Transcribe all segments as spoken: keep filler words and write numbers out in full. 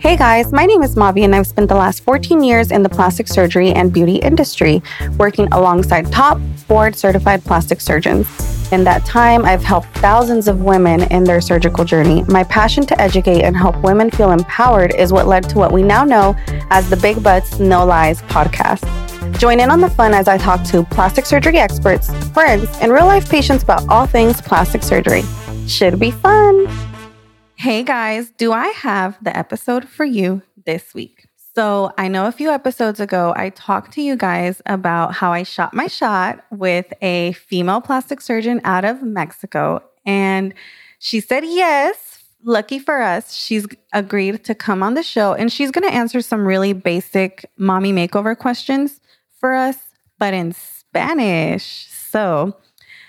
Hey guys, my name is Mavi and I've spent the last fourteen years in the plastic surgery and beauty industry, working alongside top board-certified plastic surgeons. In that time, I've helped thousands of women in their surgical journey. My passion to educate and help women feel empowered is what led to what we now know as the Big Butts No Lies podcast. Join in on the fun as I talk to plastic surgery experts, friends, and real-life patients about all things plastic surgery. Should be fun. Hey guys, do I have the episode for you this week? So I know a few episodes ago, I talked to you guys about how I shot my shot with a female plastic surgeon out of Mexico. And she said, yes, lucky for us, she's agreed to come on the show. And she's going to answer some really basic mommy makeover questions for us, but in Spanish. So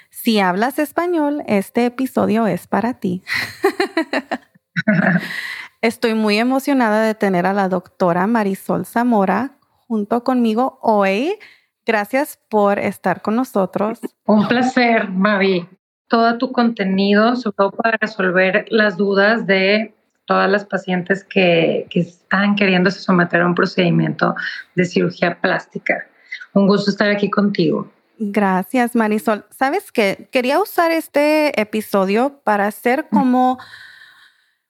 si hablas español, este episodio es para ti. Estoy muy emocionada de tener a la doctora Marisol Zamora junto conmigo hoy. Gracias por estar con nosotros. Un placer, Mavi. Todo tu contenido, sobre todo para resolver las dudas de todas las pacientes que, que están queriéndose someter a un procedimiento de cirugía plástica. Un gusto estar aquí contigo. Gracias, Marisol. ¿Sabes qué? Quería usar este episodio para hacer como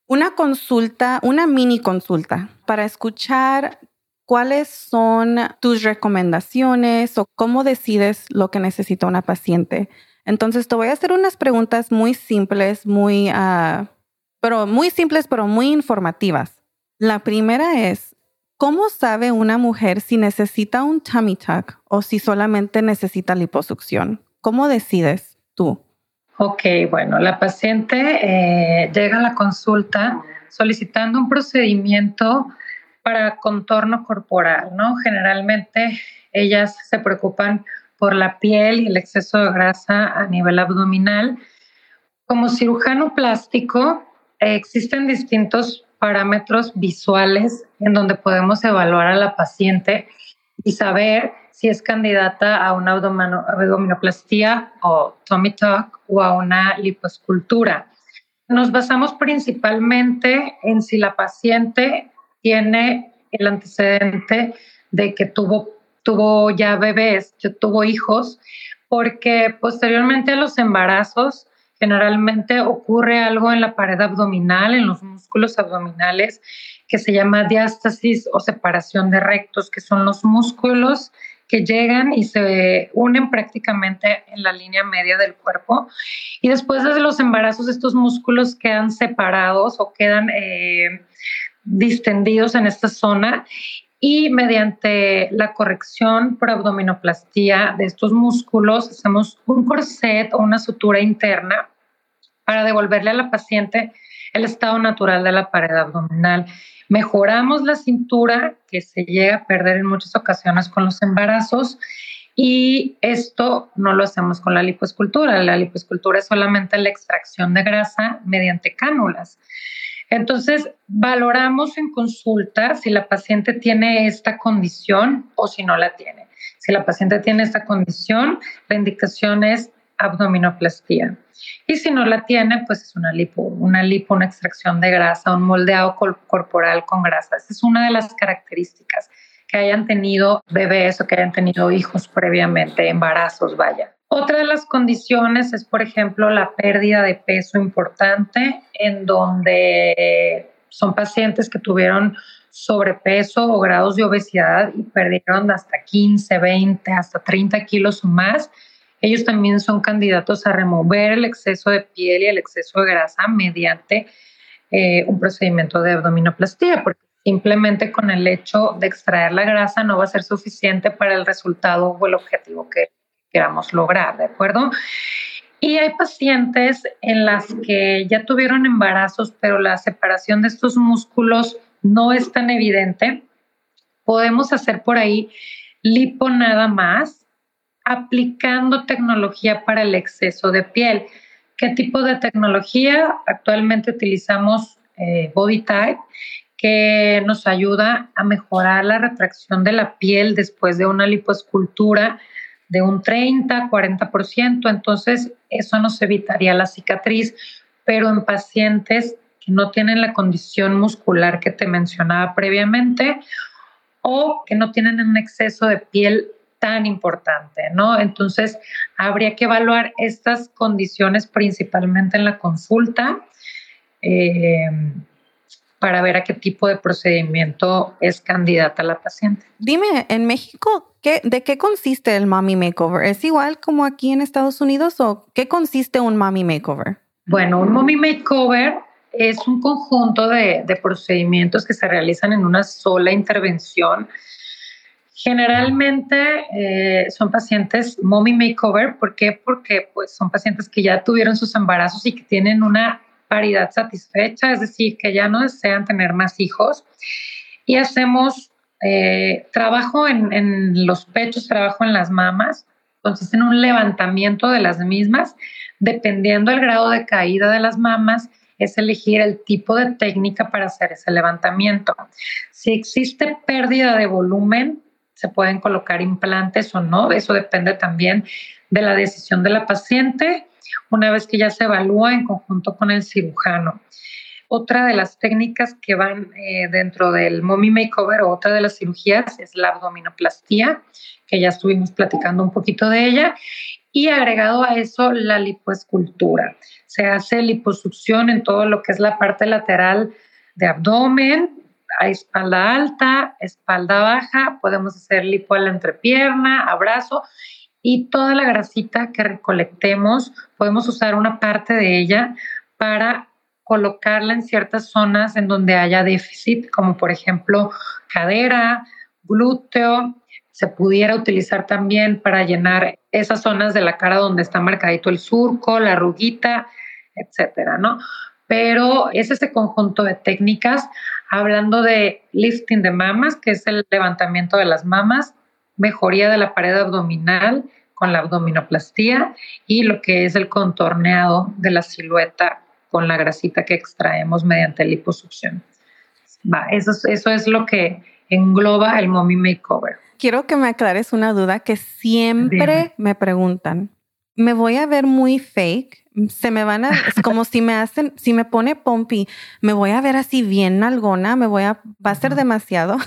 una consulta, una mini consulta para escuchar cuáles son tus recomendaciones o cómo decides lo que necesita una paciente. Entonces te voy a hacer unas preguntas muy simples, muy, uh, pero muy simples, pero muy informativas. La primera es, ¿cómo sabe una mujer si necesita un tummy tuck o si solamente necesita liposucción? ¿Cómo decides tú? Ok, bueno, la paciente eh, llega a la consulta solicitando un procedimiento para contorno corporal, ¿no? Generalmente ellas se preocupan por la piel y el exceso de grasa a nivel abdominal. Como cirujano plástico, eh, existen distintos parámetros visuales en donde podemos evaluar a la paciente y saber si es candidata a una abdominoplastía o tummy tuck o a una liposcultura. Nos basamos principalmente en si la paciente tiene el antecedente de que tuvo, tuvo ya bebés, que tuvo hijos, porque posteriormente a los embarazos generalmente ocurre algo en la pared abdominal, en los músculos abdominales, que se llama diástasis o separación de rectos, que son los músculos que llegan y se unen prácticamente en la línea media del cuerpo. Y después de los embarazos, estos músculos quedan separados o quedan eh, distendidos en esta zona y mediante la corrección por abdominoplastía de estos músculos hacemos un corset o una sutura interna para devolverle a la paciente el estado natural de la pared abdominal. Mejoramos la cintura, que se llega a perder en muchas ocasiones con los embarazos, y esto no lo hacemos con la lipoescultura. La lipoescultura es solamente la extracción de grasa mediante cánulas. Entonces, valoramos en consulta si la paciente tiene esta condición o si no la tiene. Si la paciente tiene esta condición, la indicación es abdominoplastía. Y si no la tiene, pues es una lipo, una lipo, una extracción de grasa, un moldeado corporal con grasa. Esa es una de las características, que hayan tenido bebés o que hayan tenido hijos previamente, embarazos, vaya. Otra de las condiciones es, por ejemplo, la pérdida de peso importante, en donde son pacientes que tuvieron sobrepeso o grados de obesidad y perdieron hasta quince, veinte, hasta treinta kilos o más. Ellos también son candidatos a remover el exceso de piel y el exceso de grasa mediante eh, un procedimiento de abdominoplastía, porque simplemente con el hecho de extraer la grasa no va a ser suficiente para el resultado o el objetivo que queramos lograr, ¿de acuerdo? Y hay pacientes en las que ya tuvieron embarazos, pero la separación de estos músculos no es tan evidente. Podemos hacer por ahí lipo nada más, aplicando tecnología para el exceso de piel. ¿Qué tipo de tecnología? Actualmente utilizamos eh, BodyTight, que nos ayuda a mejorar la retracción de la piel después de una lipoescultura de un treinta, cuarenta por ciento. Entonces, eso nos evitaría la cicatriz, pero en pacientes que no tienen la condición muscular que te mencionaba previamente o que no tienen un exceso de piel tan importante, ¿no? Entonces, habría que evaluar estas condiciones principalmente en la consulta eh, para ver a qué tipo de procedimiento es candidata la paciente. Dime, ¿en México qué, de qué consiste el mommy makeover? ¿Es igual como aquí en Estados Unidos o qué consiste un mommy makeover? Bueno, un mommy makeover es un conjunto de, de procedimientos que se realizan en una sola intervención. Generalmente eh, son pacientes mommy makeover. ¿Por qué? Porque pues, son pacientes que ya tuvieron sus embarazos y que tienen una paridad satisfecha, es decir, que ya no desean tener más hijos. Y hacemos eh, trabajo en, en los pechos, trabajo en las mamas. Consiste en un levantamiento de las mismas. Dependiendo del grado de caída de las mamas, es elegir el tipo de técnica para hacer ese levantamiento. Si existe pérdida de volumen, se pueden colocar implantes o no, eso depende también de la decisión de la paciente una vez que ya se evalúa en conjunto con el cirujano. Otra de las técnicas que van eh, dentro del mommy makeover o otra de las cirugías es la abdominoplastía, que ya estuvimos platicando un poquito de ella, y agregado a eso la lipoescultura. Se hace liposucción en todo lo que es la parte lateral de abdomen, a espalda alta, espalda baja, podemos hacer lipo a la entrepierna, abrazo y toda la grasita que recolectemos, podemos usar una parte de ella para colocarla en ciertas zonas en donde haya déficit, como por ejemplo cadera, glúteo. Se pudiera utilizar también para llenar esas zonas de la cara donde está marcadito el surco, la arruguita, etcétera, ¿no? Pero es este conjunto de técnicas, hablando de lifting de mamas, que es el levantamiento de las mamas, mejoría de la pared abdominal con la abdominoplastía y lo que es el contorneado de la silueta con la grasita que extraemos mediante liposucción. Va, eso, eso es lo que engloba el mommy makeover. Quiero que me aclares una duda que siempre Bien. me preguntan. ¿Me voy a ver muy fake? Se me van a, es como si me hacen, si me pone pompi, me voy a ver así bien nalgona, me voy a, va a ser demasiado.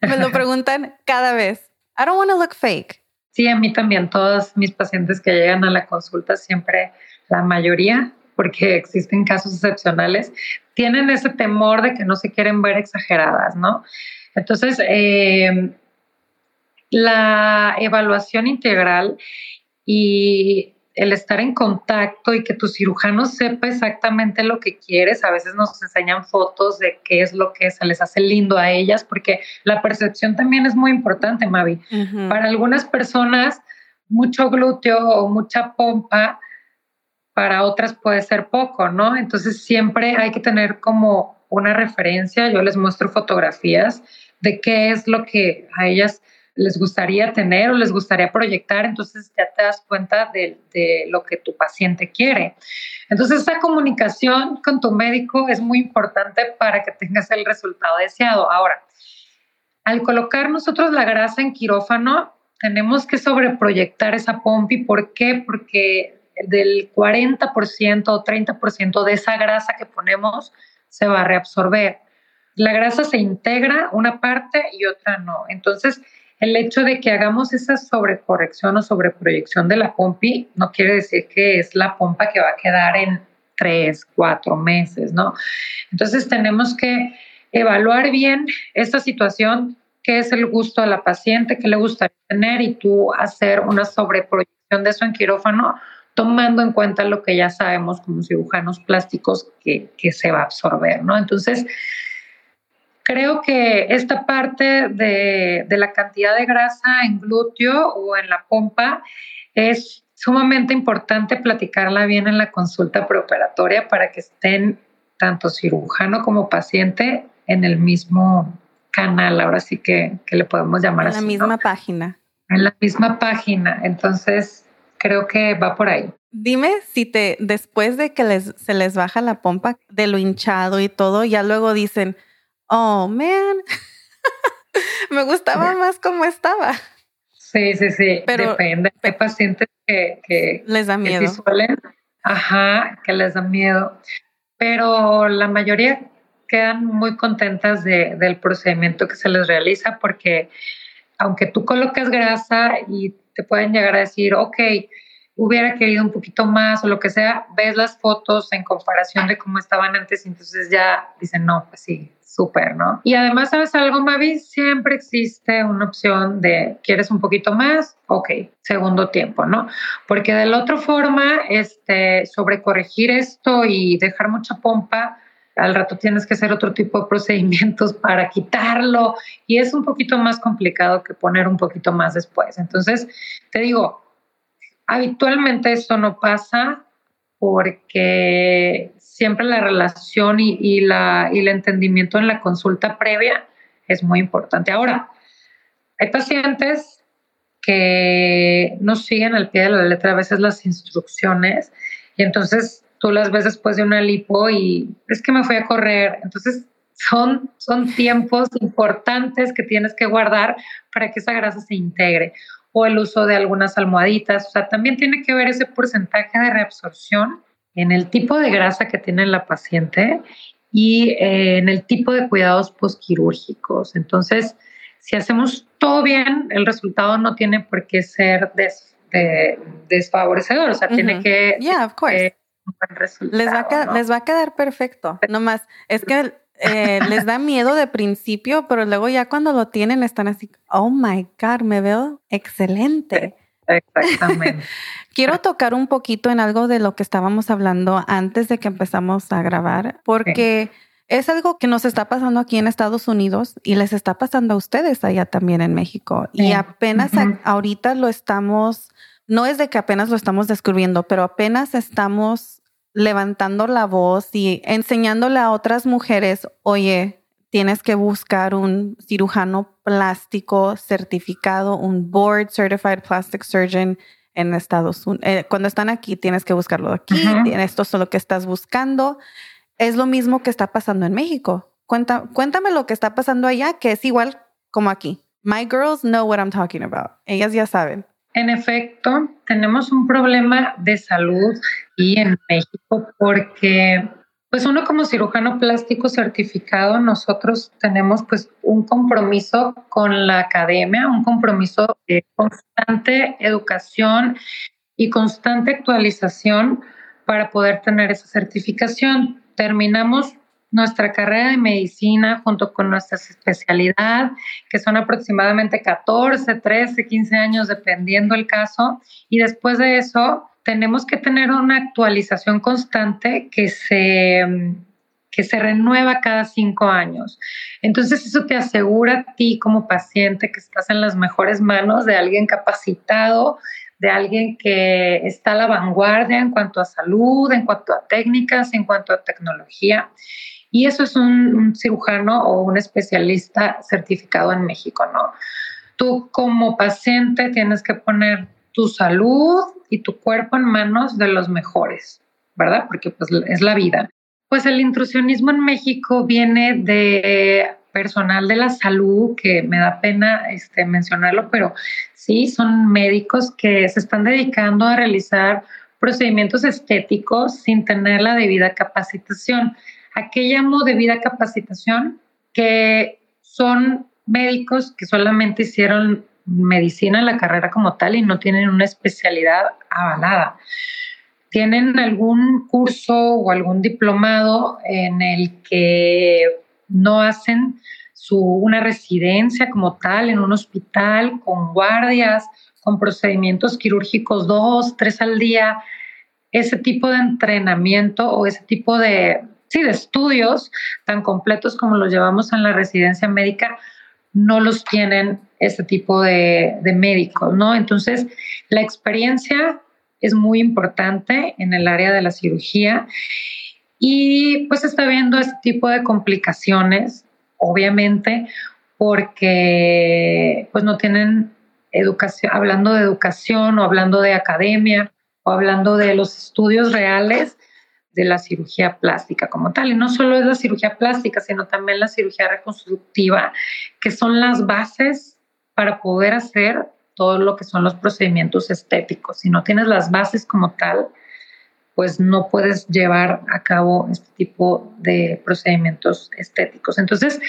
Me lo preguntan cada vez. I don't want to look fake. Sí, a mí también, todos mis pacientes que llegan a la consulta, siempre la mayoría, porque existen casos excepcionales, tienen ese temor de que no se quieren ver exageradas, ¿no? Entonces, eh, la evaluación integral y el estar en contacto y que tu cirujano sepa exactamente lo que quieres. A veces nos enseñan fotos de qué es lo que se les hace lindo a ellas, porque la percepción también es muy importante, Mavi. Uh-huh. Para algunas personas, mucho glúteo o mucha pompa, para otras puede ser poco, ¿no? Entonces siempre hay que tener como una referencia. Yo les muestro fotografías de qué es lo que a ellas les gustaría tener o les gustaría proyectar, entonces ya te das cuenta de, de lo que tu paciente quiere. Entonces, esa comunicación con tu médico es muy importante para que tengas el resultado deseado. Ahora, al colocar nosotros la grasa en quirófano, tenemos que sobreproyectar esa pompi. ¿Por qué? Porque del cuarenta por ciento o treinta por ciento de esa grasa que ponemos se va a reabsorber. La grasa se integra una parte y otra no. Entonces, el hecho de que hagamos esa sobrecorrección o sobreproyección de la pompi no quiere decir que es la pompa que va a quedar en tres, cuatro meses, ¿no? Entonces tenemos que evaluar bien esta situación, qué es el gusto de la paciente, qué le gustaría tener y tú hacer una sobreproyección de eso en quirófano, tomando en cuenta lo que ya sabemos como cirujanos plásticos que, que se va a absorber, ¿no? Entonces, creo que esta parte de, de la cantidad de grasa en glúteo o en la pompa es sumamente importante platicarla bien en la consulta preoperatoria para que estén tanto cirujano como paciente en el mismo canal, ahora sí que, que le podemos llamar así. En la misma página. En la misma página, entonces creo que va por ahí. Dime si te después de que les, se les baja la pompa de lo hinchado y todo, ya luego dicen... Oh, man, me gustaba más como estaba. Sí, sí, sí. Pero depende. Hay pacientes que, que les da miedo. Que sí suelen, ajá, que les da miedo. pero la mayoría quedan muy contentas de, del procedimiento que se les realiza, porque aunque tú colocas grasa y te pueden llegar a decir, ok, hubiera querido un poquito más o lo que sea, ves las fotos en comparación de cómo estaban antes y entonces ya dicen, no, pues sí, súper, ¿no? Y además, ¿sabes algo, Mavi? Siempre existe una opción de, ¿quieres un poquito más? Ok, segundo tiempo, ¿no? Porque de la otra forma, este, sobrecorregir esto y dejar mucha pompa, al rato tienes que hacer otro tipo de procedimientos para quitarlo y es un poquito más complicado que poner un poquito más después. Entonces, te digo, habitualmente esto no pasa porque siempre la relación y, y, la, y el entendimiento en la consulta previa es muy importante. Ahora, hay pacientes que no siguen al pie de la letra a veces las instrucciones y entonces tú las ves después de una lipo y es que me fui a correr. Entonces son, son tiempos importantes que tienes que guardar para que esa grasa se integre. O el uso de algunas almohaditas. O sea, también tiene que ver ese porcentaje de reabsorción en el tipo de grasa que tiene la paciente y eh, en el tipo de cuidados posquirúrgicos. Entonces, si hacemos todo bien, el resultado no tiene por qué ser des, de, desfavorecedor. O sea, uh-huh. tiene que... Yeah, of course. Eh, un buen resultado, les va a quedar, ¿no? Les va a quedar perfecto. No más, es que... Eh, les da miedo de principio, pero luego ya cuando lo tienen están así, oh my God, me veo excelente. Exactamente. Quiero tocar un poquito en algo de lo que estábamos hablando antes de que empezamos a grabar, porque sí. Es algo que nos está pasando aquí en Estados Unidos y les está pasando a ustedes allá también en México. Sí. Y apenas uh-huh. a, ahorita lo estamos, no es de que apenas lo estamos descubriendo, pero apenas estamos levantando la voz y enseñándole a otras mujeres, oye, tienes que buscar un cirujano plástico certificado, un board certified plastic surgeon en Estados Unidos. Eh, cuando están aquí, tienes que buscarlo aquí. Uh-huh. Esto es lo que estás buscando. Es lo mismo que está pasando en México. Cuenta, cuéntame lo que está pasando allá, que es igual como aquí. My girls know what I'm talking about. Ellas ya saben. En efecto, tenemos un problema de salud y en México porque, pues uno como cirujano plástico certificado, nosotros tenemos pues un compromiso con la academia, un compromiso de constante educación y constante actualización para poder tener esa certificación. Terminamos nuestra carrera de medicina junto con nuestra especialidad, que son aproximadamente catorce, trece, quince años, dependiendo el caso. Y después de eso, tenemos que tener una actualización constante que se, que se renueva cada cinco años. Entonces, eso te asegura a ti como paciente que estás en las mejores manos de alguien capacitado, de alguien que está a la vanguardia en cuanto a salud, en cuanto a técnicas, en cuanto a tecnología. Y eso es un, un cirujano o un especialista certificado en México, ¿no? Tú como paciente tienes que poner tu salud y tu cuerpo en manos de los mejores, ¿verdad? Porque pues es la vida. Pues el intrusionismo en México viene de personal de la salud, que me da pena este, mencionarlo, pero sí, son médicos que se están dedicando a realizar procedimientos estéticos sin tener la debida capacitación. ¿A qué llamo debida capacitación? Que son médicos que solamente hicieron medicina en la carrera como tal y no tienen una especialidad avalada. Tienen algún curso o algún diplomado en el que no hacen su, una residencia como tal en un hospital con guardias, con procedimientos quirúrgicos dos, tres al día. Ese tipo de entrenamiento o ese tipo de... Sí, de estudios tan completos como los llevamos en la residencia médica, no los tienen este tipo de, de médicos, ¿no? Entonces, la experiencia es muy importante en el área de la cirugía y pues está viendo este tipo de complicaciones, obviamente, porque pues no tienen educación, hablando de educación o hablando de academia o hablando de los estudios reales de la cirugía plástica como tal. Y no solo es la cirugía plástica, sino también la cirugía reconstructiva, que son las bases para poder hacer todo lo que son los procedimientos estéticos. Si no tienes las bases como tal, pues no puedes llevar a cabo este tipo de procedimientos estéticos. Entonces,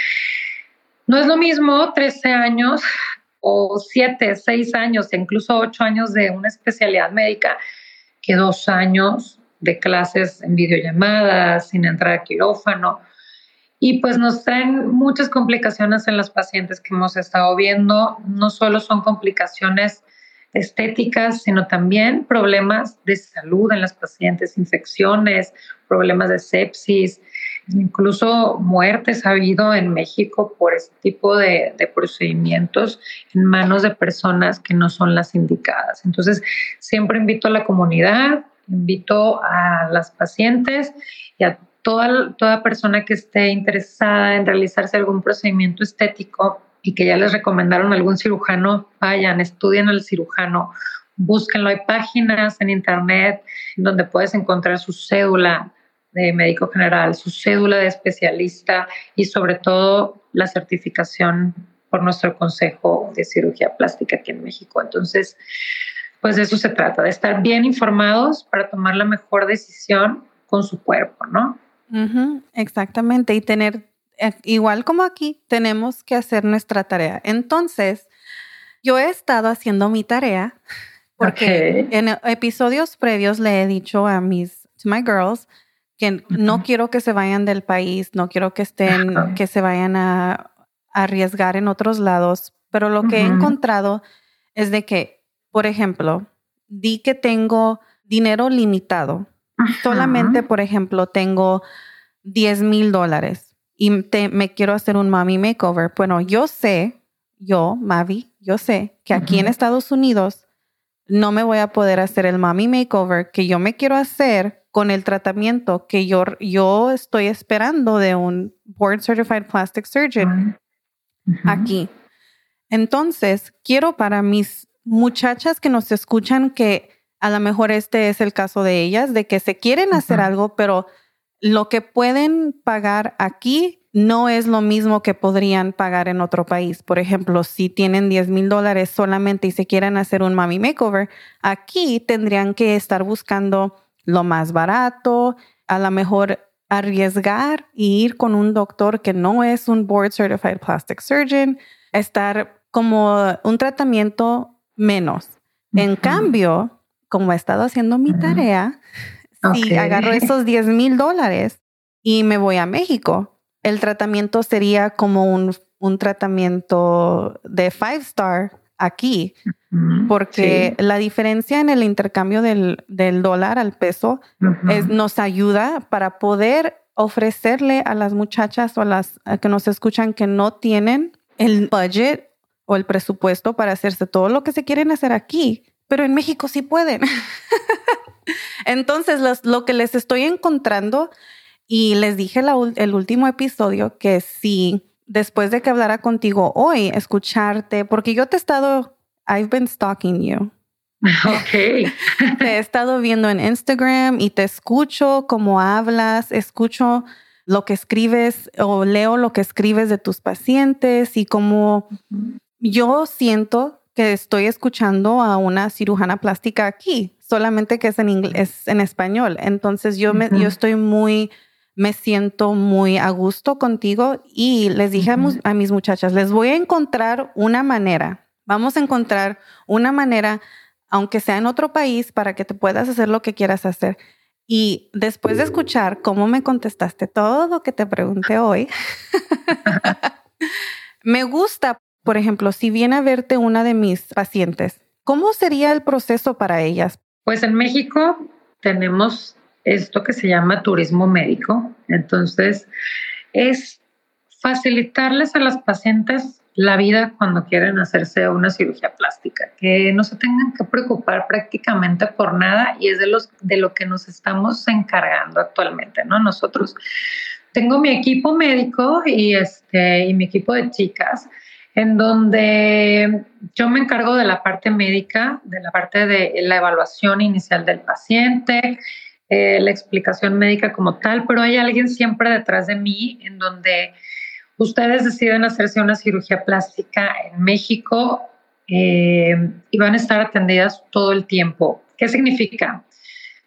no es lo mismo trece años o siete, seis años, incluso ocho años de una especialidad médica que dos años de clases en videollamadas, sin entrar a quirófano. Y pues nos traen muchas complicaciones en los pacientes que hemos estado viendo. No solo son complicaciones estéticas, sino también problemas de salud en las pacientes, infecciones, problemas de sepsis, incluso muertes ha habido en México por este tipo de, de procedimientos en manos de personas que no son las indicadas. Entonces, siempre invito a la comunidad, invito a las pacientes y a toda, toda persona que esté interesada en realizarse algún procedimiento estético y que ya les recomendaron algún cirujano, vayan, estudien al cirujano, búsquenlo. Hay páginas en internet donde puedes encontrar su cédula de médico general, su cédula de especialista y sobre todo la certificación por nuestro Consejo de Cirugía Plástica aquí en México. Entonces, pues de eso se trata, de estar bien informados para tomar la mejor decisión con su cuerpo, ¿no? Uh-huh, exactamente, y tener, igual como aquí, tenemos que hacer nuestra tarea. Entonces, yo he estado haciendo mi tarea porque okay. en episodios previos le he dicho a mis, to my girls, que no quiero que se vayan del país, no quiero que estén, uh-huh. que se vayan a, a arriesgar en otros lados, pero lo que uh-huh. he encontrado es de que, por ejemplo, di que tengo dinero limitado, uh-huh. solamente, por ejemplo, tengo diez mil dólares y te, me quiero hacer un mommy makeover. Bueno, yo sé, yo, Mavi, yo sé que aquí uh-huh. en Estados Unidos no me voy a poder hacer el mommy makeover que yo me quiero hacer con el tratamiento que yo, yo estoy esperando de un Board Certified Plastic Surgeon uh-huh. aquí. Entonces, quiero para mis muchachas que nos escuchan, que a lo mejor este es el caso de ellas, de que se quieren uh-huh. hacer algo, pero lo que pueden pagar aquí no es lo mismo que podrían pagar en otro país. Por ejemplo, si tienen diez mil dólares solamente y se quieren hacer un mommy makeover, aquí tendrían que estar buscando lo más barato, a lo mejor arriesgar y ir con un doctor que no es un Board Certified Plastic Surgeon, estar como un tratamiento menos. En uh-huh. cambio, como he estado haciendo mi tarea, uh-huh. si okay. agarro esos diez mil dólares y me voy a México, el tratamiento sería como un, un tratamiento de five star aquí, porque sí. la diferencia en el intercambio del, del dólar al peso uh-huh. es, nos ayuda para poder ofrecerle a las muchachas o a las a que nos escuchan que no tienen el budget o el presupuesto para hacerse todo lo que se quieren hacer aquí, pero en México sí pueden. Entonces, los, lo que les estoy encontrando, y les dije la, el último episodio que sí, después de que hablara contigo hoy, escucharte, porque yo te he estado, I've been stalking you. Okay. Te he estado viendo en Instagram y te escucho cómo hablas, escucho lo que escribes o leo lo que escribes de tus pacientes y cómo yo siento que estoy escuchando a una cirujana plástica aquí, solamente que es en inglés, es en español. Entonces yo me, uh-huh. yo estoy muy... Me siento muy a gusto contigo y les dije uh-huh. a, mu- a mis muchachas, les voy a encontrar una manera. Vamos a encontrar una manera, aunque sea en otro país, para que te puedas hacer lo que quieras hacer. Y después de escuchar cómo me contestaste todo lo que te pregunté hoy, me gusta, por ejemplo, si viene a verte una de mis pacientes, ¿cómo sería el proceso para ellas? Pues en México tenemos esto que se llama turismo médico. Entonces, es facilitarles a las pacientes la vida cuando quieren hacerse una cirugía plástica, que no se tengan que preocupar prácticamente por nada y es de, los, de lo que nos estamos encargando actualmente, ¿no? Nosotros, tengo mi equipo médico y, este, y mi equipo de chicas, en donde yo me encargo de la parte médica, de la parte de la evaluación inicial del paciente, Eh, la explicación médica como tal, pero hay alguien siempre detrás de mí en donde ustedes deciden hacerse una cirugía plástica en México eh, y van a estar atendidas todo el tiempo. ¿Qué significa?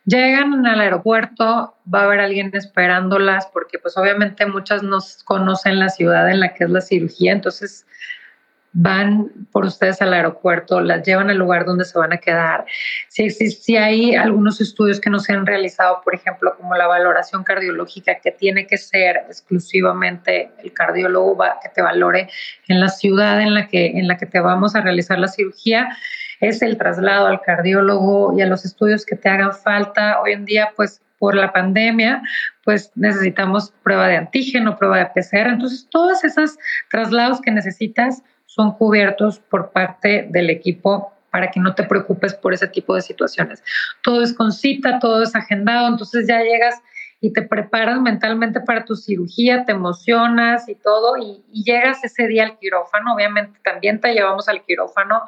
Llegan al aeropuerto, va a haber alguien esperándolas porque pues obviamente muchas no conocen la ciudad en la que es la cirugía, entonces van por ustedes al aeropuerto, las llevan al lugar donde se van a quedar. Si, si, si hay algunos estudios que no se han realizado, por ejemplo, como la valoración cardiológica que tiene que ser exclusivamente el cardiólogo va, que te valore en la ciudad en la que, en la que te vamos a realizar la cirugía, es el traslado al cardiólogo y a los estudios que te hagan falta. Hoy en día, pues, por la pandemia, pues necesitamos prueba de antígeno, prueba de P C R. Entonces, todos esos traslados que necesitas son cubiertos por parte del equipo para que no te preocupes por ese tipo de situaciones. Todo es con cita, todo es agendado, entonces ya llegas y te preparas mentalmente para tu cirugía, te emocionas y todo, y, y llegas ese día al quirófano. Obviamente también te llevamos al quirófano,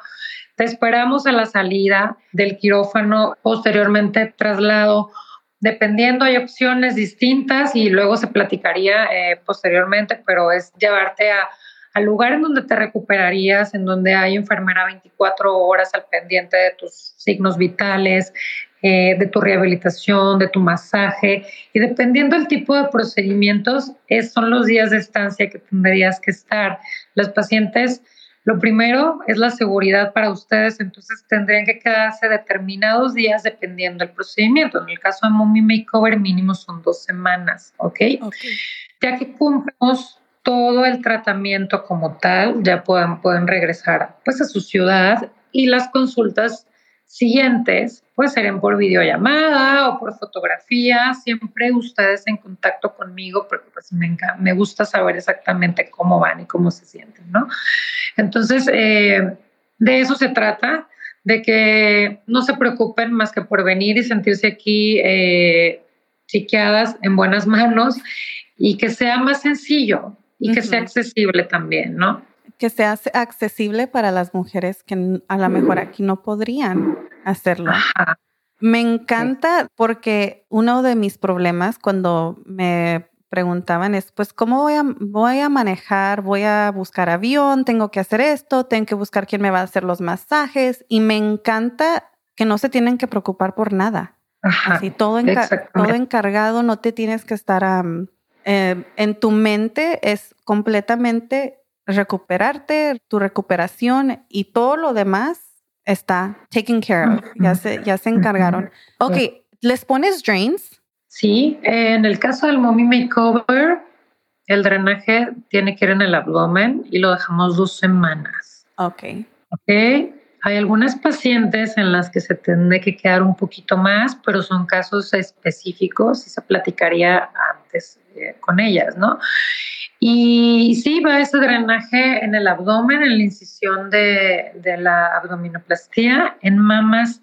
te esperamos a la salida del quirófano, posteriormente traslado, dependiendo hay opciones distintas y luego se platicaría eh, posteriormente, pero es llevarte a al lugar en donde te recuperarías, en donde hay enfermera veinticuatro horas al pendiente de tus signos vitales, eh, de tu rehabilitación, de tu masaje. Y dependiendo del tipo de procedimientos, es, son los días de estancia que tendrías que estar. Las pacientes, lo primero es la seguridad para ustedes, entonces tendrían que quedarse determinados días dependiendo del procedimiento. En el caso de Mommy Makeover, mínimo son dos semanas, ¿ok? okay. Ya que cumplimos todo el tratamiento como tal, ya pueden, pueden regresar pues a su ciudad, y las consultas siguientes pues serán por videollamada o por fotografía, siempre ustedes en contacto conmigo porque pues me, encanta, me gusta saber exactamente cómo van y cómo se sienten, ¿no? Entonces eh, de eso se trata, de que no se preocupen más que por venir y sentirse aquí eh, chequeadas en buenas manos, y que sea más sencillo. Y que sea accesible también, ¿no? Que sea accesible para las mujeres que a lo mejor aquí no podrían hacerlo. Ajá. Me encanta porque uno de mis problemas cuando me preguntaban es, pues, ¿cómo voy a, voy a manejar? ¿Voy a buscar avión? ¿Tengo que hacer esto? ¿Tengo que buscar quién me va a hacer los masajes? Y me encanta que no se tienen que preocupar por nada. Ajá. Así, todo, enca- todo encargado, no te tienes que estar... Um, Eh, en tu mente es completamente recuperarte, tu recuperación, y todo lo demás está taken care of. Ya se, ya se encargaron. Ok, ¿les pones drains? Sí, eh, en el caso del Mommy Makeover, el drenaje tiene que ir en el abdomen y lo dejamos dos semanas. Ok. Ok. Hay algunas pacientes en las que se tiene que quedar un poquito más, pero son casos específicos y se platicaría antes eh, con ellas, ¿no? Y sí, va ese drenaje en el abdomen, en la incisión de, de la abdominoplastía. En mamas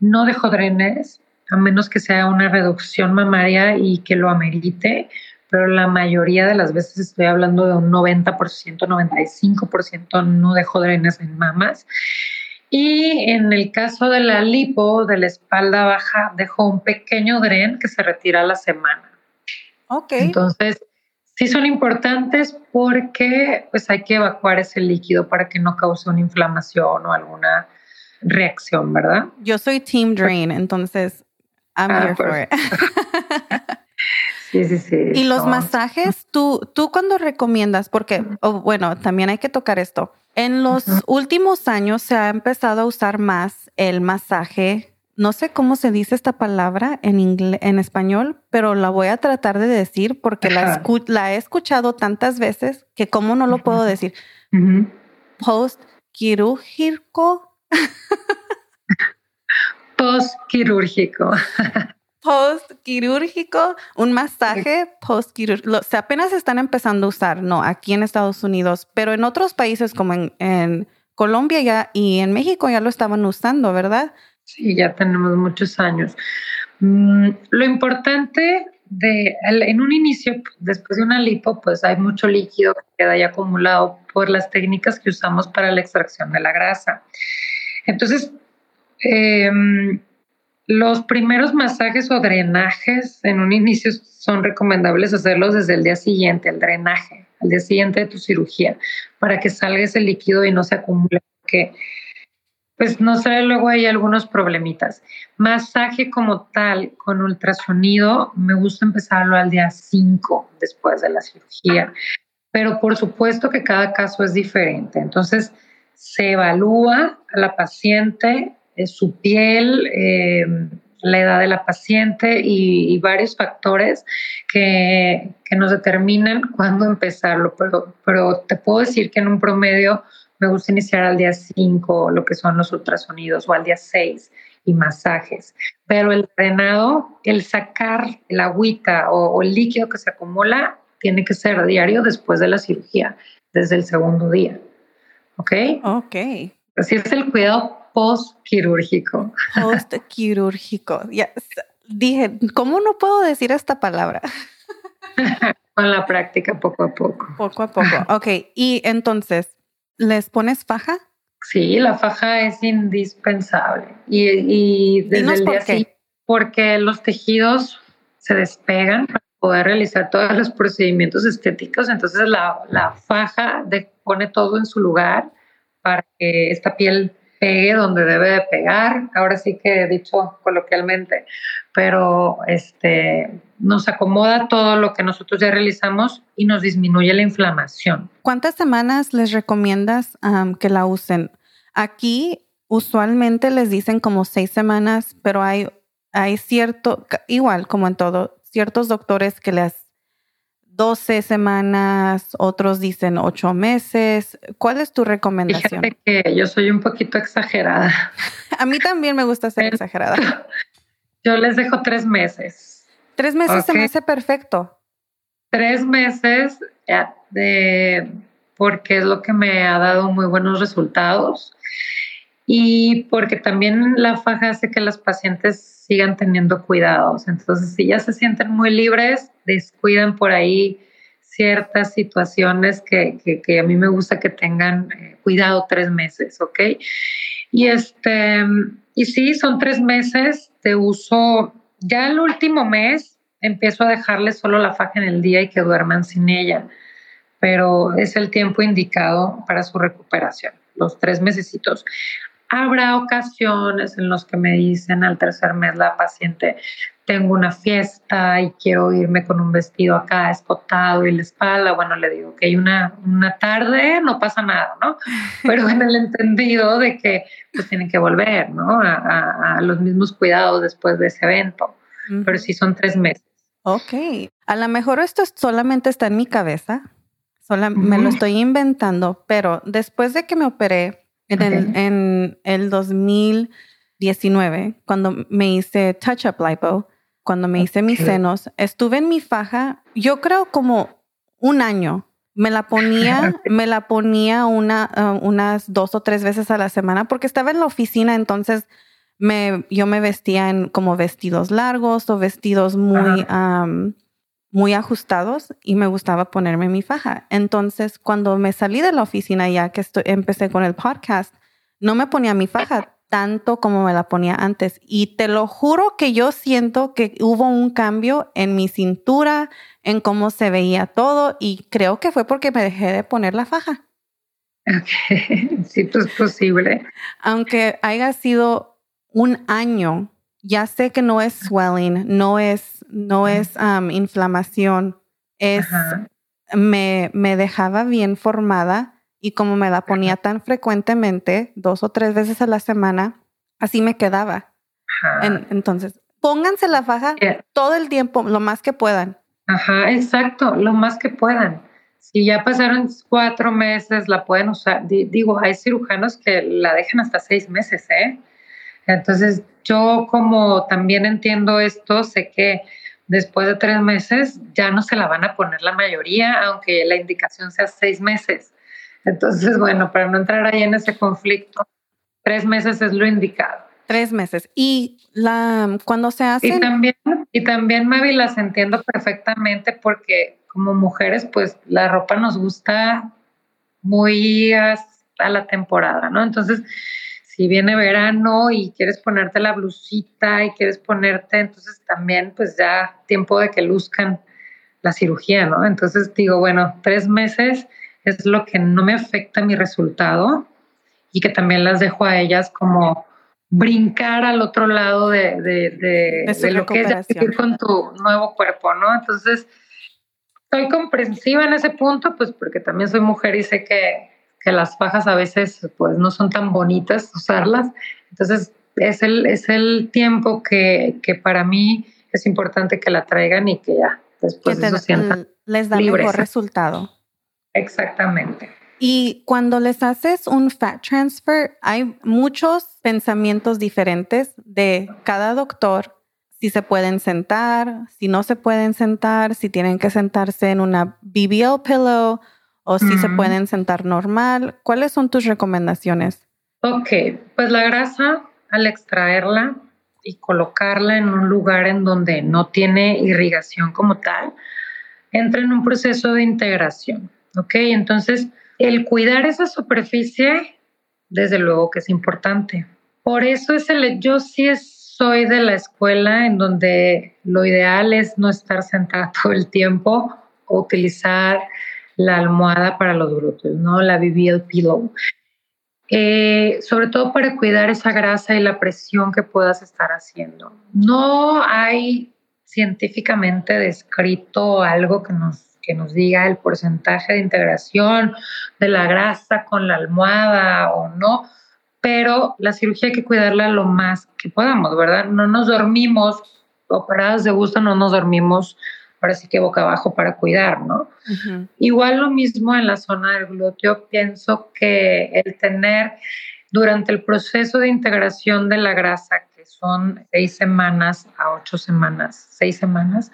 no dejo drenes, a menos que sea una reducción mamaria y que lo amerite, pero la mayoría de las veces estoy hablando de un noventa por ciento, noventa y cinco por ciento no dejo drenes en mamas. Y en el caso de la lipo, de la espalda baja, dejó un pequeño dren que se retira a la semana. Ok. Entonces, sí son importantes porque pues, hay que evacuar ese líquido para que no cause una inflamación o alguna reacción, ¿verdad? Yo soy team drain, entonces I'm ah, here for it. Sí, sí, sí. Y los no. masajes, ¿tú, tú cuándo recomiendas? Porque, oh, bueno, también hay que tocar esto. En los uh-huh. últimos años se ha empezado a usar más el masaje, no sé cómo se dice esta palabra en ingle- en español, pero la voy a tratar de decir porque uh-huh. la, escu- la he escuchado tantas veces que cómo no lo uh-huh. puedo decir. Uh-huh. Post-quirúrgico. Post-quirúrgico. Post-quirúrgico, un masaje post-quirúrgico. O sea, apenas están empezando a usar, no, aquí en Estados Unidos, pero en otros países como en, en Colombia ya y en México ya lo estaban usando, ¿verdad? Sí, ya tenemos muchos años. Mm, lo importante de, en un inicio, después de una lipo, pues hay mucho líquido que queda ahí acumulado por las técnicas que usamos para la extracción de la grasa. Entonces, eh, los primeros masajes o drenajes en un inicio son recomendables hacerlos desde el día siguiente, el drenaje, al día siguiente de tu cirugía, para que salga ese líquido y no se acumule. Porque pues nos trae luego ahí algunos problemitas. Masaje como tal, con ultrasonido, me gusta empezarlo al día cinco después de la cirugía. Pero por supuesto que cada caso es diferente. Entonces, se evalúa a la paciente, eh, su piel, eh, la edad de la paciente y, y varios factores que, que nos determinan cuándo empezarlo. Pero, pero te puedo decir que en un promedio me gusta iniciar al día cinco lo que son los ultrasonidos o al día seis y masajes. Pero el drenado, el sacar el agüita o, o el líquido que se acumula, tiene que ser diario después de la cirugía, desde el segundo día. ¿Ok? Ok. Así es el cuidado postquirúrgico. Postquirúrgico. Yes. Dije, ¿cómo no puedo decir esta palabra? Con la práctica, poco a poco. Poco a poco. Ok. Y entonces, ¿les pones faja? Sí, la faja es indispensable. Y, y desde el día siguiente, porque los tejidos se despegan para poder realizar todos los procedimientos estéticos. Entonces, la, la faja de, pone todo en su lugar para que esta piel pegue donde debe de pegar, ahora sí que he dicho coloquialmente, pero este, nos acomoda todo lo que nosotros ya realizamos y nos disminuye la inflamación. ¿Cuántas semanas les recomiendas um, que la usen? Aquí usualmente les dicen como seis semanas, pero hay, hay cierto, igual como en todo, ciertos doctores que las doce semanas, otros dicen ocho meses. ¿Cuál es tu recomendación? Fíjate que yo soy un poquito exagerada. A mí también me gusta ser exagerada. Yo les dejo tres meses. Tres meses okay. Se me hace perfecto. Tres meses de, porque es lo que me ha dado muy buenos resultados y porque también la faja hace que las pacientes sigan teniendo cuidados. Entonces, si ya se sienten muy libres, descuidan por ahí ciertas situaciones que, que, que a mí me gusta que tengan eh, cuidado tres meses, ¿ok? Y, este, y sí, son tres meses de uso. Ya el último mes empiezo a dejarles solo la faja en el día y que duerman sin ella, pero es el tiempo indicado para su recuperación, los tres mesecitos. Habrá ocasiones en las que me dicen al tercer mes la paciente, tengo una fiesta y quiero irme con un vestido acá escotado y la espalda. Bueno, le digo que hay una, una tarde, no pasa nada, ¿no? Pero en el entendido de que pues tienen que volver, ¿no? A, a, a los mismos cuidados después de ese evento. Mm. Pero sí son tres meses. Ok. A lo mejor esto solamente está en mi cabeza. Sola, mm. Me lo estoy inventando, pero después de que me operé, En el, okay. en el dos mil diecinueve, cuando me hice touch-up lipo, cuando me hice okay. mis senos, estuve en mi faja, yo creo como un año. Me la ponía, me la ponía una, uh, unas dos o tres veces a la semana porque estaba en la oficina, entonces me, yo me vestía en como vestidos largos o vestidos muy, uh-huh. um, muy ajustados y me gustaba ponerme mi faja. Entonces, cuando me salí de la oficina, ya que estoy, empecé con el podcast, no me ponía mi faja tanto como me la ponía antes. Y te lo juro que yo siento que hubo un cambio en mi cintura, en cómo se veía todo, y creo que fue porque me dejé de poner la faja. Okay. Sí, pues es posible. Aunque haya sido un año, ya sé que no es swelling, no es, no es um, inflamación, es me, me dejaba bien formada y como me la ponía tan frecuentemente, dos o tres veces a la semana, así me quedaba. En, entonces, pónganse la faja yeah. todo el tiempo, lo más que puedan. Ajá, exacto, lo más que puedan. Si ya pasaron cuatro meses, la pueden usar. D- digo, hay cirujanos que la dejan hasta seis meses, ¿eh? Entonces, yo como también entiendo esto, sé que después de tres meses ya no se la van a poner la mayoría, aunque la indicación sea seis meses. Entonces, bueno, para no entrar ahí en ese conflicto, tres meses es lo indicado. Tres meses. Y la, cuando se hacen... Y también, y también, Mavi, las entiendo perfectamente porque como mujeres, pues la ropa nos gusta muy a, a la temporada, ¿no? Entonces... Si viene verano y quieres ponerte la blusita y quieres ponerte, entonces también pues ya tiempo de que luzcan la cirugía, ¿no? Entonces digo, bueno, tres meses es lo que no me afecta mi resultado y que también las dejo a ellas como brincar al otro lado de, de, de, de, de lo que es vivir con tu nuevo cuerpo, ¿no? Entonces, soy comprensiva en ese punto, pues porque también soy mujer y sé que, que las fajas a veces pues no son tan bonitas usarlas. Entonces, es el, es el tiempo que, que para mí es importante que la traigan y que ya después que te, eso sientan les da libres. Mejor resultado. Exactamente. Y cuando les haces un fat transfer, hay muchos pensamientos diferentes de cada doctor, si se pueden sentar, si no se pueden sentar, si tienen que sentarse en una B B L pillow o si mm. se pueden sentar normal. ¿Cuáles son tus recomendaciones? Ok, pues la grasa, al extraerla y colocarla en un lugar en donde no tiene irrigación como tal, entra en un proceso de integración. Ok, entonces el cuidar esa superficie, desde luego que es importante. Por eso es el, yo sí soy de la escuela en donde lo ideal es no estar sentada todo el tiempo o utilizar la almohada para los brutos, ¿no? La B B L pillow. Eh, sobre todo para cuidar esa grasa y la presión que puedas estar haciendo. No hay científicamente descrito algo que nos que nos diga el porcentaje de integración de la grasa con la almohada o no, pero la cirugía hay que cuidarla lo más que podamos, ¿verdad? No nos dormimos, operadas de gusto no nos dormimos, ahora sí que boca abajo para cuidar, ¿no? Uh-huh. Igual lo mismo en la zona del glúteo, pienso que el tener durante el proceso de integración de la grasa, que son seis semanas a ocho semanas, seis semanas,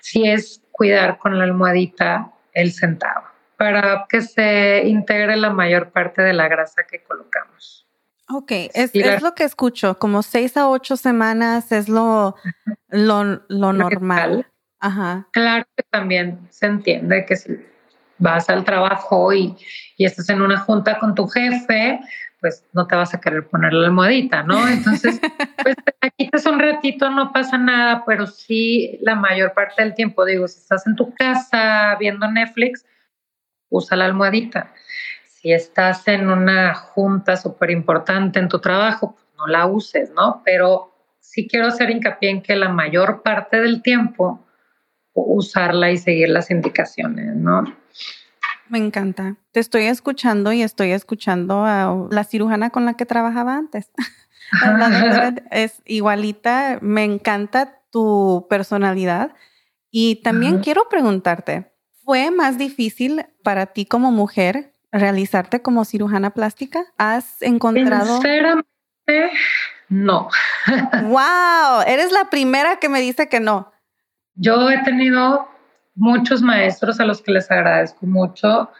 si es cuidar con la almohadita el sentado para que se integre la mayor parte de la grasa que colocamos. Ok, es, la, es lo que escucho, como seis a ocho semanas es lo, lo, lo normal. Ajá. Claro que también se entiende que si vas al trabajo y, y estás en una junta con tu jefe, pues no te vas a querer poner la almohadita, ¿no? Entonces, pues te la quitas un ratito, no pasa nada, pero sí la mayor parte del tiempo, digo, si estás en tu casa viendo Netflix, usa la almohadita. Si estás en una junta súper importante en tu trabajo, pues no la uses, ¿no? Pero sí quiero hacer hincapié en que la mayor parte del tiempo usarla y seguir las indicaciones, ¿no? Me encanta. Te estoy escuchando y estoy escuchando a la cirujana con la que trabajaba antes. Es igualita. Me encanta tu personalidad. Y también uh-huh. quiero preguntarte, ¿fue más difícil para ti como mujer realizarte como cirujana plástica? ¿Has encontrado...? Sinceramente, no. ¡Wow! Eres la primera que me dice que no. Yo he tenido... muchos maestros a los que les agradezco mucho.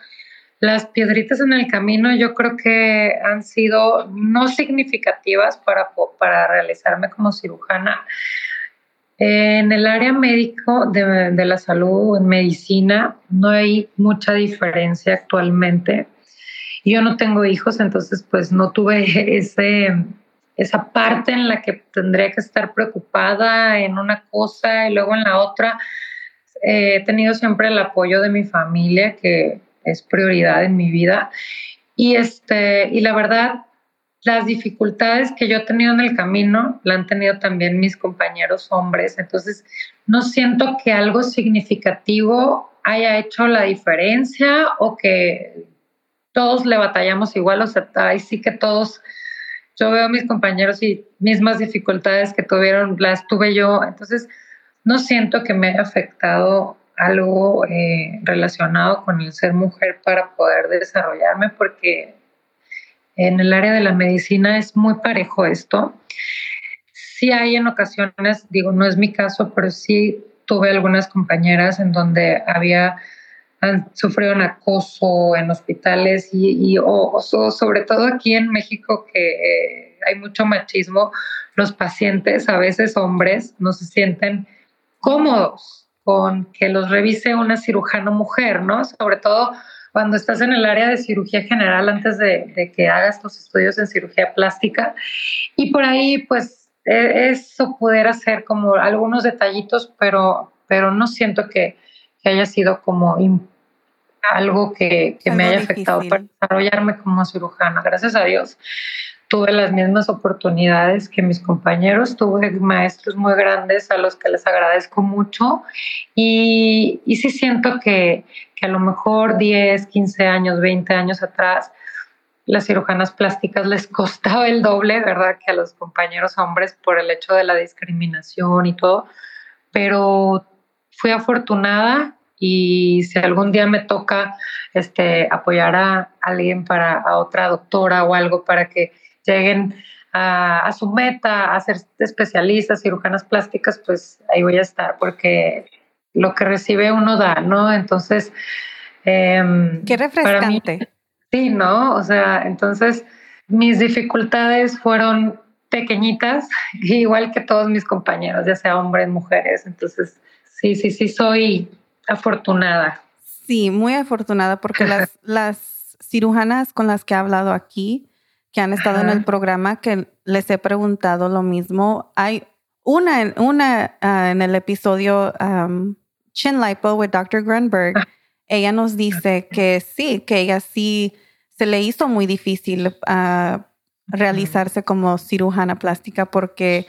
Las piedritas en el camino yo creo que han sido no significativas para, para realizarme como cirujana. Eh, en el área médico de, de la salud, en medicina, no hay mucha diferencia actualmente. Yo no tengo hijos, entonces pues no tuve ese, esa parte en la que tendría que estar preocupada en una cosa y luego en la otra. He tenido siempre el apoyo de mi familia, que es prioridad en mi vida. Y, este, y la verdad, las dificultades que yo he tenido en el camino, la han tenido también mis compañeros hombres. Entonces, no siento que algo significativo haya hecho la diferencia o que todos le batallamos igual. O sea, ahí sí que todos... Yo veo a mis compañeros y mismas dificultades que tuvieron, las tuve yo. Entonces... no siento que me haya afectado algo eh, relacionado con el ser mujer para poder desarrollarme, porque en el área de la medicina es muy parejo esto. Sí hay en ocasiones, digo, no es mi caso, pero sí tuve algunas compañeras en donde había han sufrido un acoso en hospitales y, y o, o sobre todo aquí en México que eh, hay mucho machismo, los pacientes, a veces hombres, no se sienten cómodos con que los revise una cirujana mujer, ¿no? Sobre todo cuando estás en el área de cirugía general antes de, de que hagas tus estudios en cirugía plástica. Y por ahí, pues, eso pudiera ser como algunos detallitos, pero, pero no siento que, que haya sido como in, algo que, que algo me haya afectado difícil. Para desarrollarme como cirujana. Gracias a Dios tuve las mismas oportunidades que mis compañeros, tuve maestros muy grandes a los que les agradezco mucho y, y sí siento que, que a lo mejor diez, quince años, veinte años atrás las cirujanas plásticas les costaba el doble, ¿verdad?, que a los compañeros hombres por el hecho de la discriminación y todo, pero fui afortunada y si algún día me toca este, apoyar a alguien, para a otra doctora o algo, para que lleguen a, a su meta, a ser especialistas, cirujanas plásticas, pues ahí voy a estar, porque lo que recibe uno da, ¿no? Entonces... Eh, qué refrescante. Para mí, sí, ¿no? O sea, entonces mis dificultades fueron pequeñitas, igual que todos mis compañeros, ya sea hombres, mujeres. Entonces, sí, sí, sí, soy afortunada. Sí, muy afortunada, porque las, las cirujanas con las que he hablado aquí, que han estado Ajá. en el programa, que les he preguntado lo mismo. Hay una, una uh, en el episodio um, Chin Lipo with doctor Grunberg. Ajá. Ella nos dice que sí, que ella sí se le hizo muy difícil uh, realizarse como cirujana plástica porque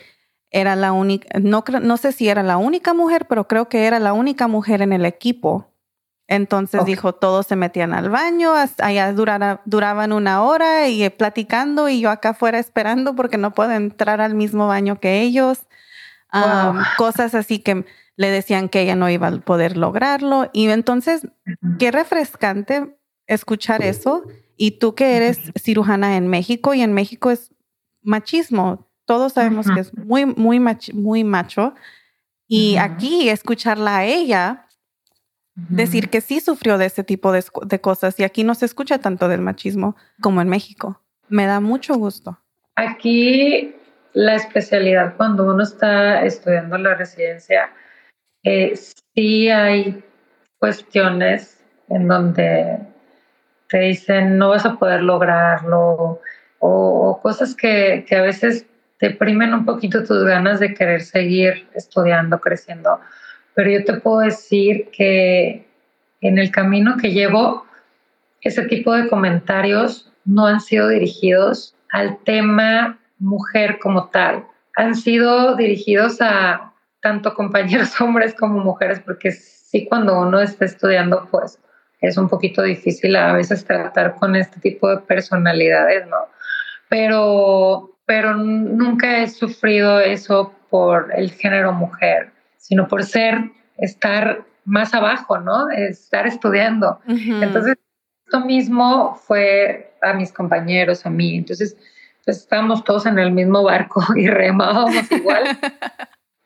era la única, no, no sé si era la única mujer, pero creo que era la única mujer en el equipo. Entonces okay. dijo, todos se metían al baño, allá durara, duraban una hora y platicando y yo acá afuera esperando porque no puedo entrar al mismo baño que ellos. Um, wow. Cosas así que... le decían que ella no iba a poder lograrlo. Y entonces, qué refrescante escuchar eso. Y tú que eres cirujana en México, y en México es machismo. Todos sabemos uh-huh. que es muy, muy, machi- muy macho. Y uh-huh. aquí escucharla a ella uh-huh. decir que sí sufrió de ese tipo de, de cosas. Y aquí no se escucha tanto del machismo como en México. Me da mucho gusto. Aquí la especialidad, cuando uno está estudiando la residencia... Eh, sí hay cuestiones en donde te dicen no vas a poder lograrlo o, o cosas que, que a veces deprimen un poquito tus ganas de querer seguir estudiando, creciendo. Pero yo te puedo decir que en el camino que llevo, ese tipo de comentarios no han sido dirigidos al tema mujer como tal. Han sido dirigidos a... tanto compañeros hombres como mujeres, porque sí, cuando uno está estudiando, pues es un poquito difícil a veces tratar con este tipo de personalidades, ¿no? Pero, pero nunca he sufrido eso por el género mujer, sino por ser, estar más abajo, ¿no? Estar estudiando. Uh-huh. Entonces, esto mismo fue a mis compañeros, a mí. Entonces, pues, estábamos todos en el mismo barco y remábamos igual.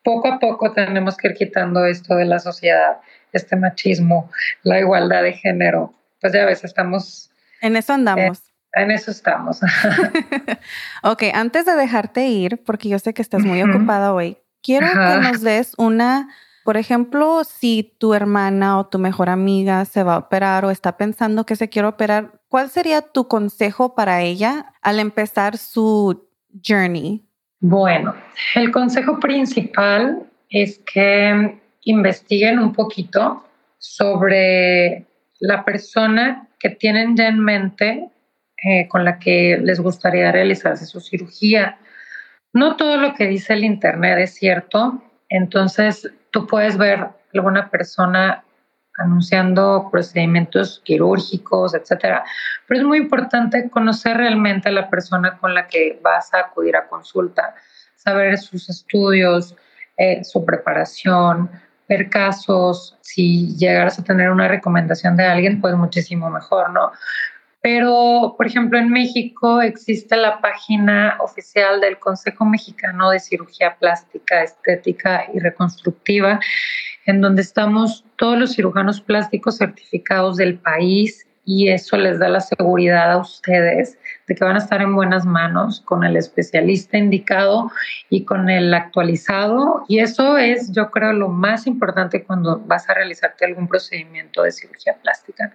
Poco a poco tenemos que ir quitando esto de la sociedad, este machismo, la igualdad de género. Pues ya ves, estamos... En eso andamos. Eh, en eso estamos. Ok, antes de dejarte ir, porque yo sé que estás muy uh-huh. ocupada hoy, quiero uh-huh. que nos des una... Por ejemplo, si tu hermana o tu mejor amiga se va a operar o está pensando que se quiere operar, ¿cuál sería tu consejo para ella al empezar su journey? Bueno, el consejo principal es que investiguen un poquito sobre la persona que tienen ya en mente eh, con la que les gustaría realizarse su cirugía. No todo lo que dice el internet es cierto, entonces tú puedes ver alguna persona anunciando procedimientos quirúrgicos, etcétera. Pero es muy importante conocer realmente a la persona con la que vas a acudir a consulta, saber sus estudios, eh, su preparación, ver casos. Si llegaras a tener una recomendación de alguien, pues muchísimo mejor, ¿no? Pero, por ejemplo, en México existe la página oficial del Consejo Mexicano de Cirugía Plástica, Estética y Reconstructiva, en donde estamos todos los cirujanos plásticos certificados del país y eso les da la seguridad a ustedes de que van a estar en buenas manos con el especialista indicado y con el actualizado. Y eso es, yo creo, lo más importante cuando vas a realizarte algún procedimiento de cirugía plástica.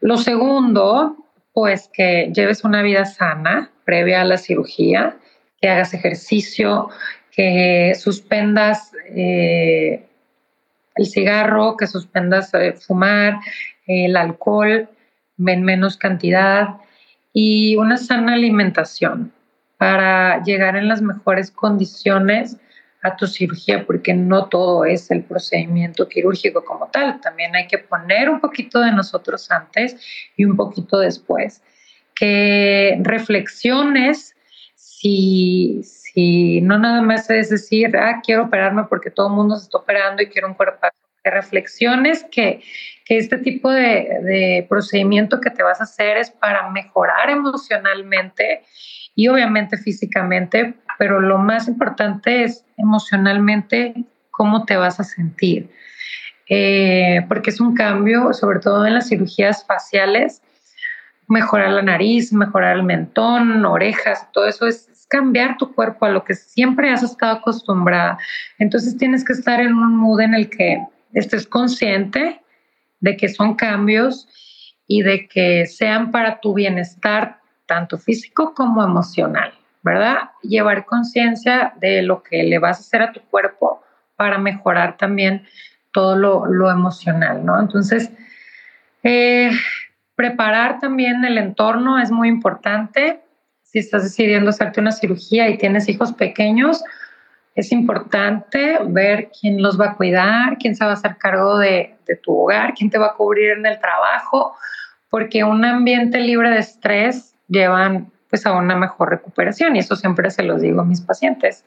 Lo segundo, pues que lleves una vida sana previa a la cirugía, que hagas ejercicio, que suspendas... Eh, el cigarro, que suspendas eh, fumar, el alcohol en menos cantidad y una sana alimentación para llegar en las mejores condiciones a tu cirugía, porque no todo es el procedimiento quirúrgico como tal. También hay que poner un poquito de nosotros antes y un poquito después. Que reflexiones si, si no nada más es decir, ah, quiero operarme porque todo el mundo se está operando y quiero un cuerpazo. Que reflexiones que, que este tipo de, de procedimiento que te vas a hacer es para mejorar emocionalmente y obviamente físicamente, pero lo más importante es emocionalmente cómo te vas a sentir. Eh, porque es un cambio, sobre todo en las cirugías faciales, mejorar la nariz, mejorar el mentón, orejas, todo eso es, es cambiar tu cuerpo a lo que siempre has estado acostumbrada. Entonces tienes que estar en un mood en el que estés consciente de que son cambios y de que sean para tu bienestar, tanto físico como emocional, ¿verdad? Llevar conciencia de lo que le vas a hacer a tu cuerpo para mejorar también todo lo, lo emocional, ¿no? Entonces, eh, preparar también el entorno es muy importante. Si estás decidiendo hacerte una cirugía y tienes hijos pequeños, es importante ver quién los va a cuidar, quién se va a hacer cargo de, de tu hogar, quién te va a cubrir en el trabajo, porque un ambiente libre de estrés llevan pues a una mejor recuperación, y eso siempre se los digo a mis pacientes.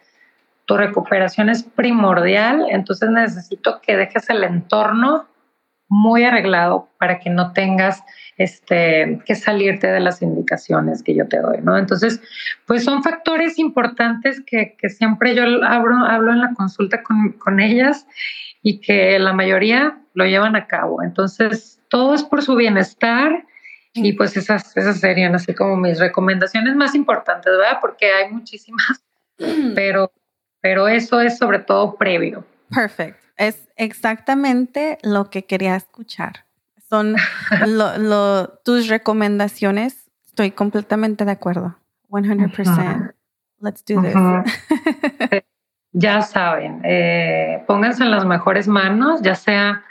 Tu recuperación es primordial, entonces necesito que dejes el entorno muy arreglado para que no tengas este, que salirte de las indicaciones que yo te doy, ¿no? Entonces, pues son factores importantes que, que siempre yo hablo, hablo en la consulta con, con ellas, y que la mayoría lo llevan a cabo. Entonces, todo es por su bienestar. Y pues esas, esas serían así como mis recomendaciones más importantes, ¿verdad? Porque hay muchísimas, mm. pero, pero eso es sobre todo previo. Perfecto. Es exactamente lo que quería escuchar. Son lo, lo, tus recomendaciones. Estoy completamente de acuerdo. one hundred percent. Uh-huh. Let's do this. Uh-huh. Ya saben, eh, pónganse en las mejores manos, ya sea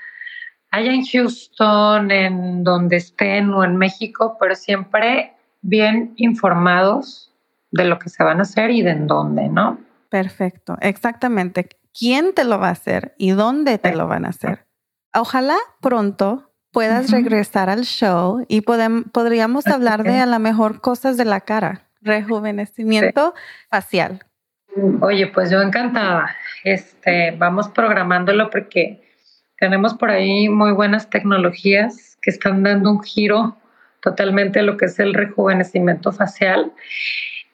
allá en Houston, en donde estén o en México, pero siempre bien informados de lo que se van a hacer y de en dónde, ¿no? Perfecto, exactamente. ¿Quién te lo va a hacer y dónde te lo van a hacer? Ojalá pronto puedas regresar al show y podem- podríamos hablar de a lo mejor cosas de la cara, rejuvenecimiento facial. Oye, pues yo encantada. Este, vamos programándolo porque tenemos por ahí muy buenas tecnologías que están dando un giro totalmente a lo que es el rejuvenecimiento facial.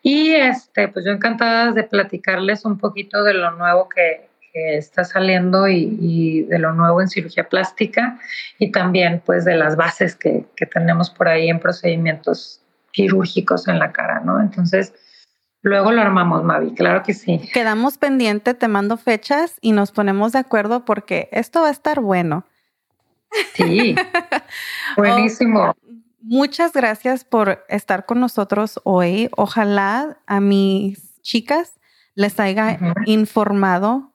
Y este, pues yo encantada de platicarles un poquito de lo nuevo que, que está saliendo y, y de lo nuevo en cirugía plástica, y también pues de las bases que, que tenemos por ahí en procedimientos quirúrgicos en la cara, ¿no? Entonces, luego lo armamos, Mavi, claro que sí. Quedamos pendiente, te mando fechas y nos ponemos de acuerdo porque esto va a estar bueno. Sí, buenísimo. Oh, muchas gracias por estar con nosotros hoy. Ojalá a mis chicas les haya uh-huh. informado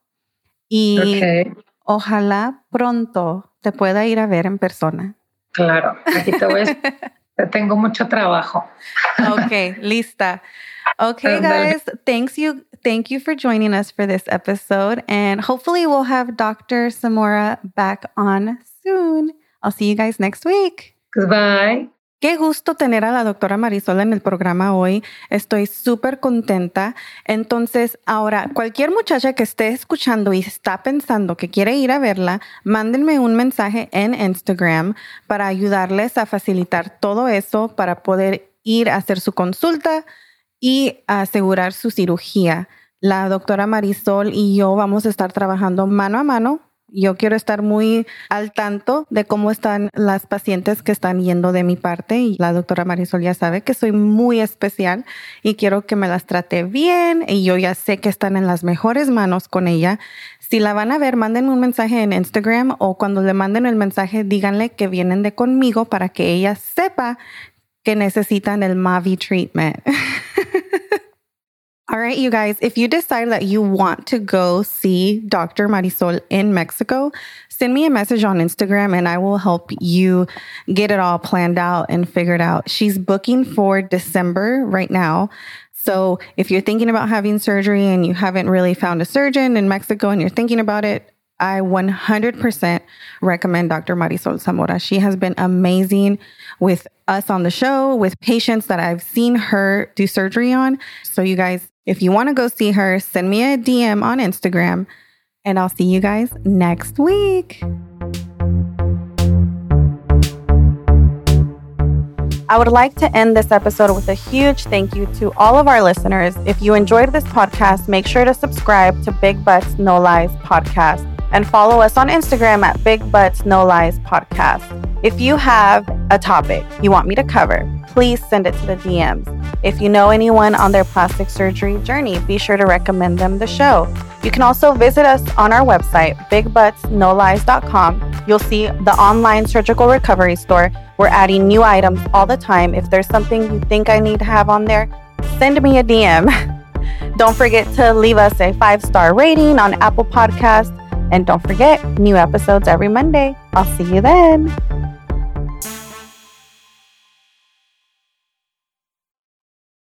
y okay. Ojalá pronto te pueda ir a ver en persona. Claro, aquí te voy. Tengo mucho trabajo. Okay, lista. Okay, guys, thanks you, thank you for joining us for this episode. And hopefully we'll have Doctor Zamora back on soon. I'll see you guys next week. Goodbye. Qué gusto tener a la doctora Marisol en el programa hoy. Estoy súper contenta. Entonces, ahora, cualquier muchacha que esté escuchando y está pensando que quiere ir a verla, mándenme un mensaje en Instagram para ayudarles a facilitar todo eso, para poder ir a hacer su consulta y asegurar su cirugía. La doctora Marisol y yo vamos a estar trabajando mano a mano. Yo quiero estar muy al tanto de cómo están las pacientes que están yendo de mi parte, y la doctora Marisol ya sabe que soy muy especial y quiero que me las trate bien, y yo ya sé que están en las mejores manos con ella. Si la van a ver, mándenme un mensaje en Instagram, o cuando le manden el mensaje díganle que vienen de conmigo para que ella sepa que necesitan el Mavi Treatment. All right, you guys, if you decide that you want to go see Doctor Marisol in Mexico, send me a message on Instagram and I will help you get it all planned out and figured out. She's booking for December right now. So if you're thinking about having surgery and you haven't really found a surgeon in Mexico and you're thinking about it, I one hundred percent recommend Doctor Marisol Zamora. She has been amazing with us on the show, with patients that I've seen her do surgery on. So you guys, if you want to go see her, send me a D M on Instagram, and I'll see you guys next week. I would like to end this episode with a huge thank you to all of our listeners. If you enjoyed this podcast, make sure to subscribe to Big Butts No Lies podcast and follow us on Instagram at Big Butts No Lies podcast. If you have a topic you want me to cover, please send it to the D Ms. If you know anyone on their plastic surgery journey, be sure to recommend them the show. You can also visit us on our website, big butts no lies dot com. You'll see the online surgical recovery store. We're adding new items all the time. If there's something you think I need to have on there, send me a D M. Don't forget to leave us a five-star rating on Apple Podcasts. And don't forget, new episodes every Monday. I'll see you then.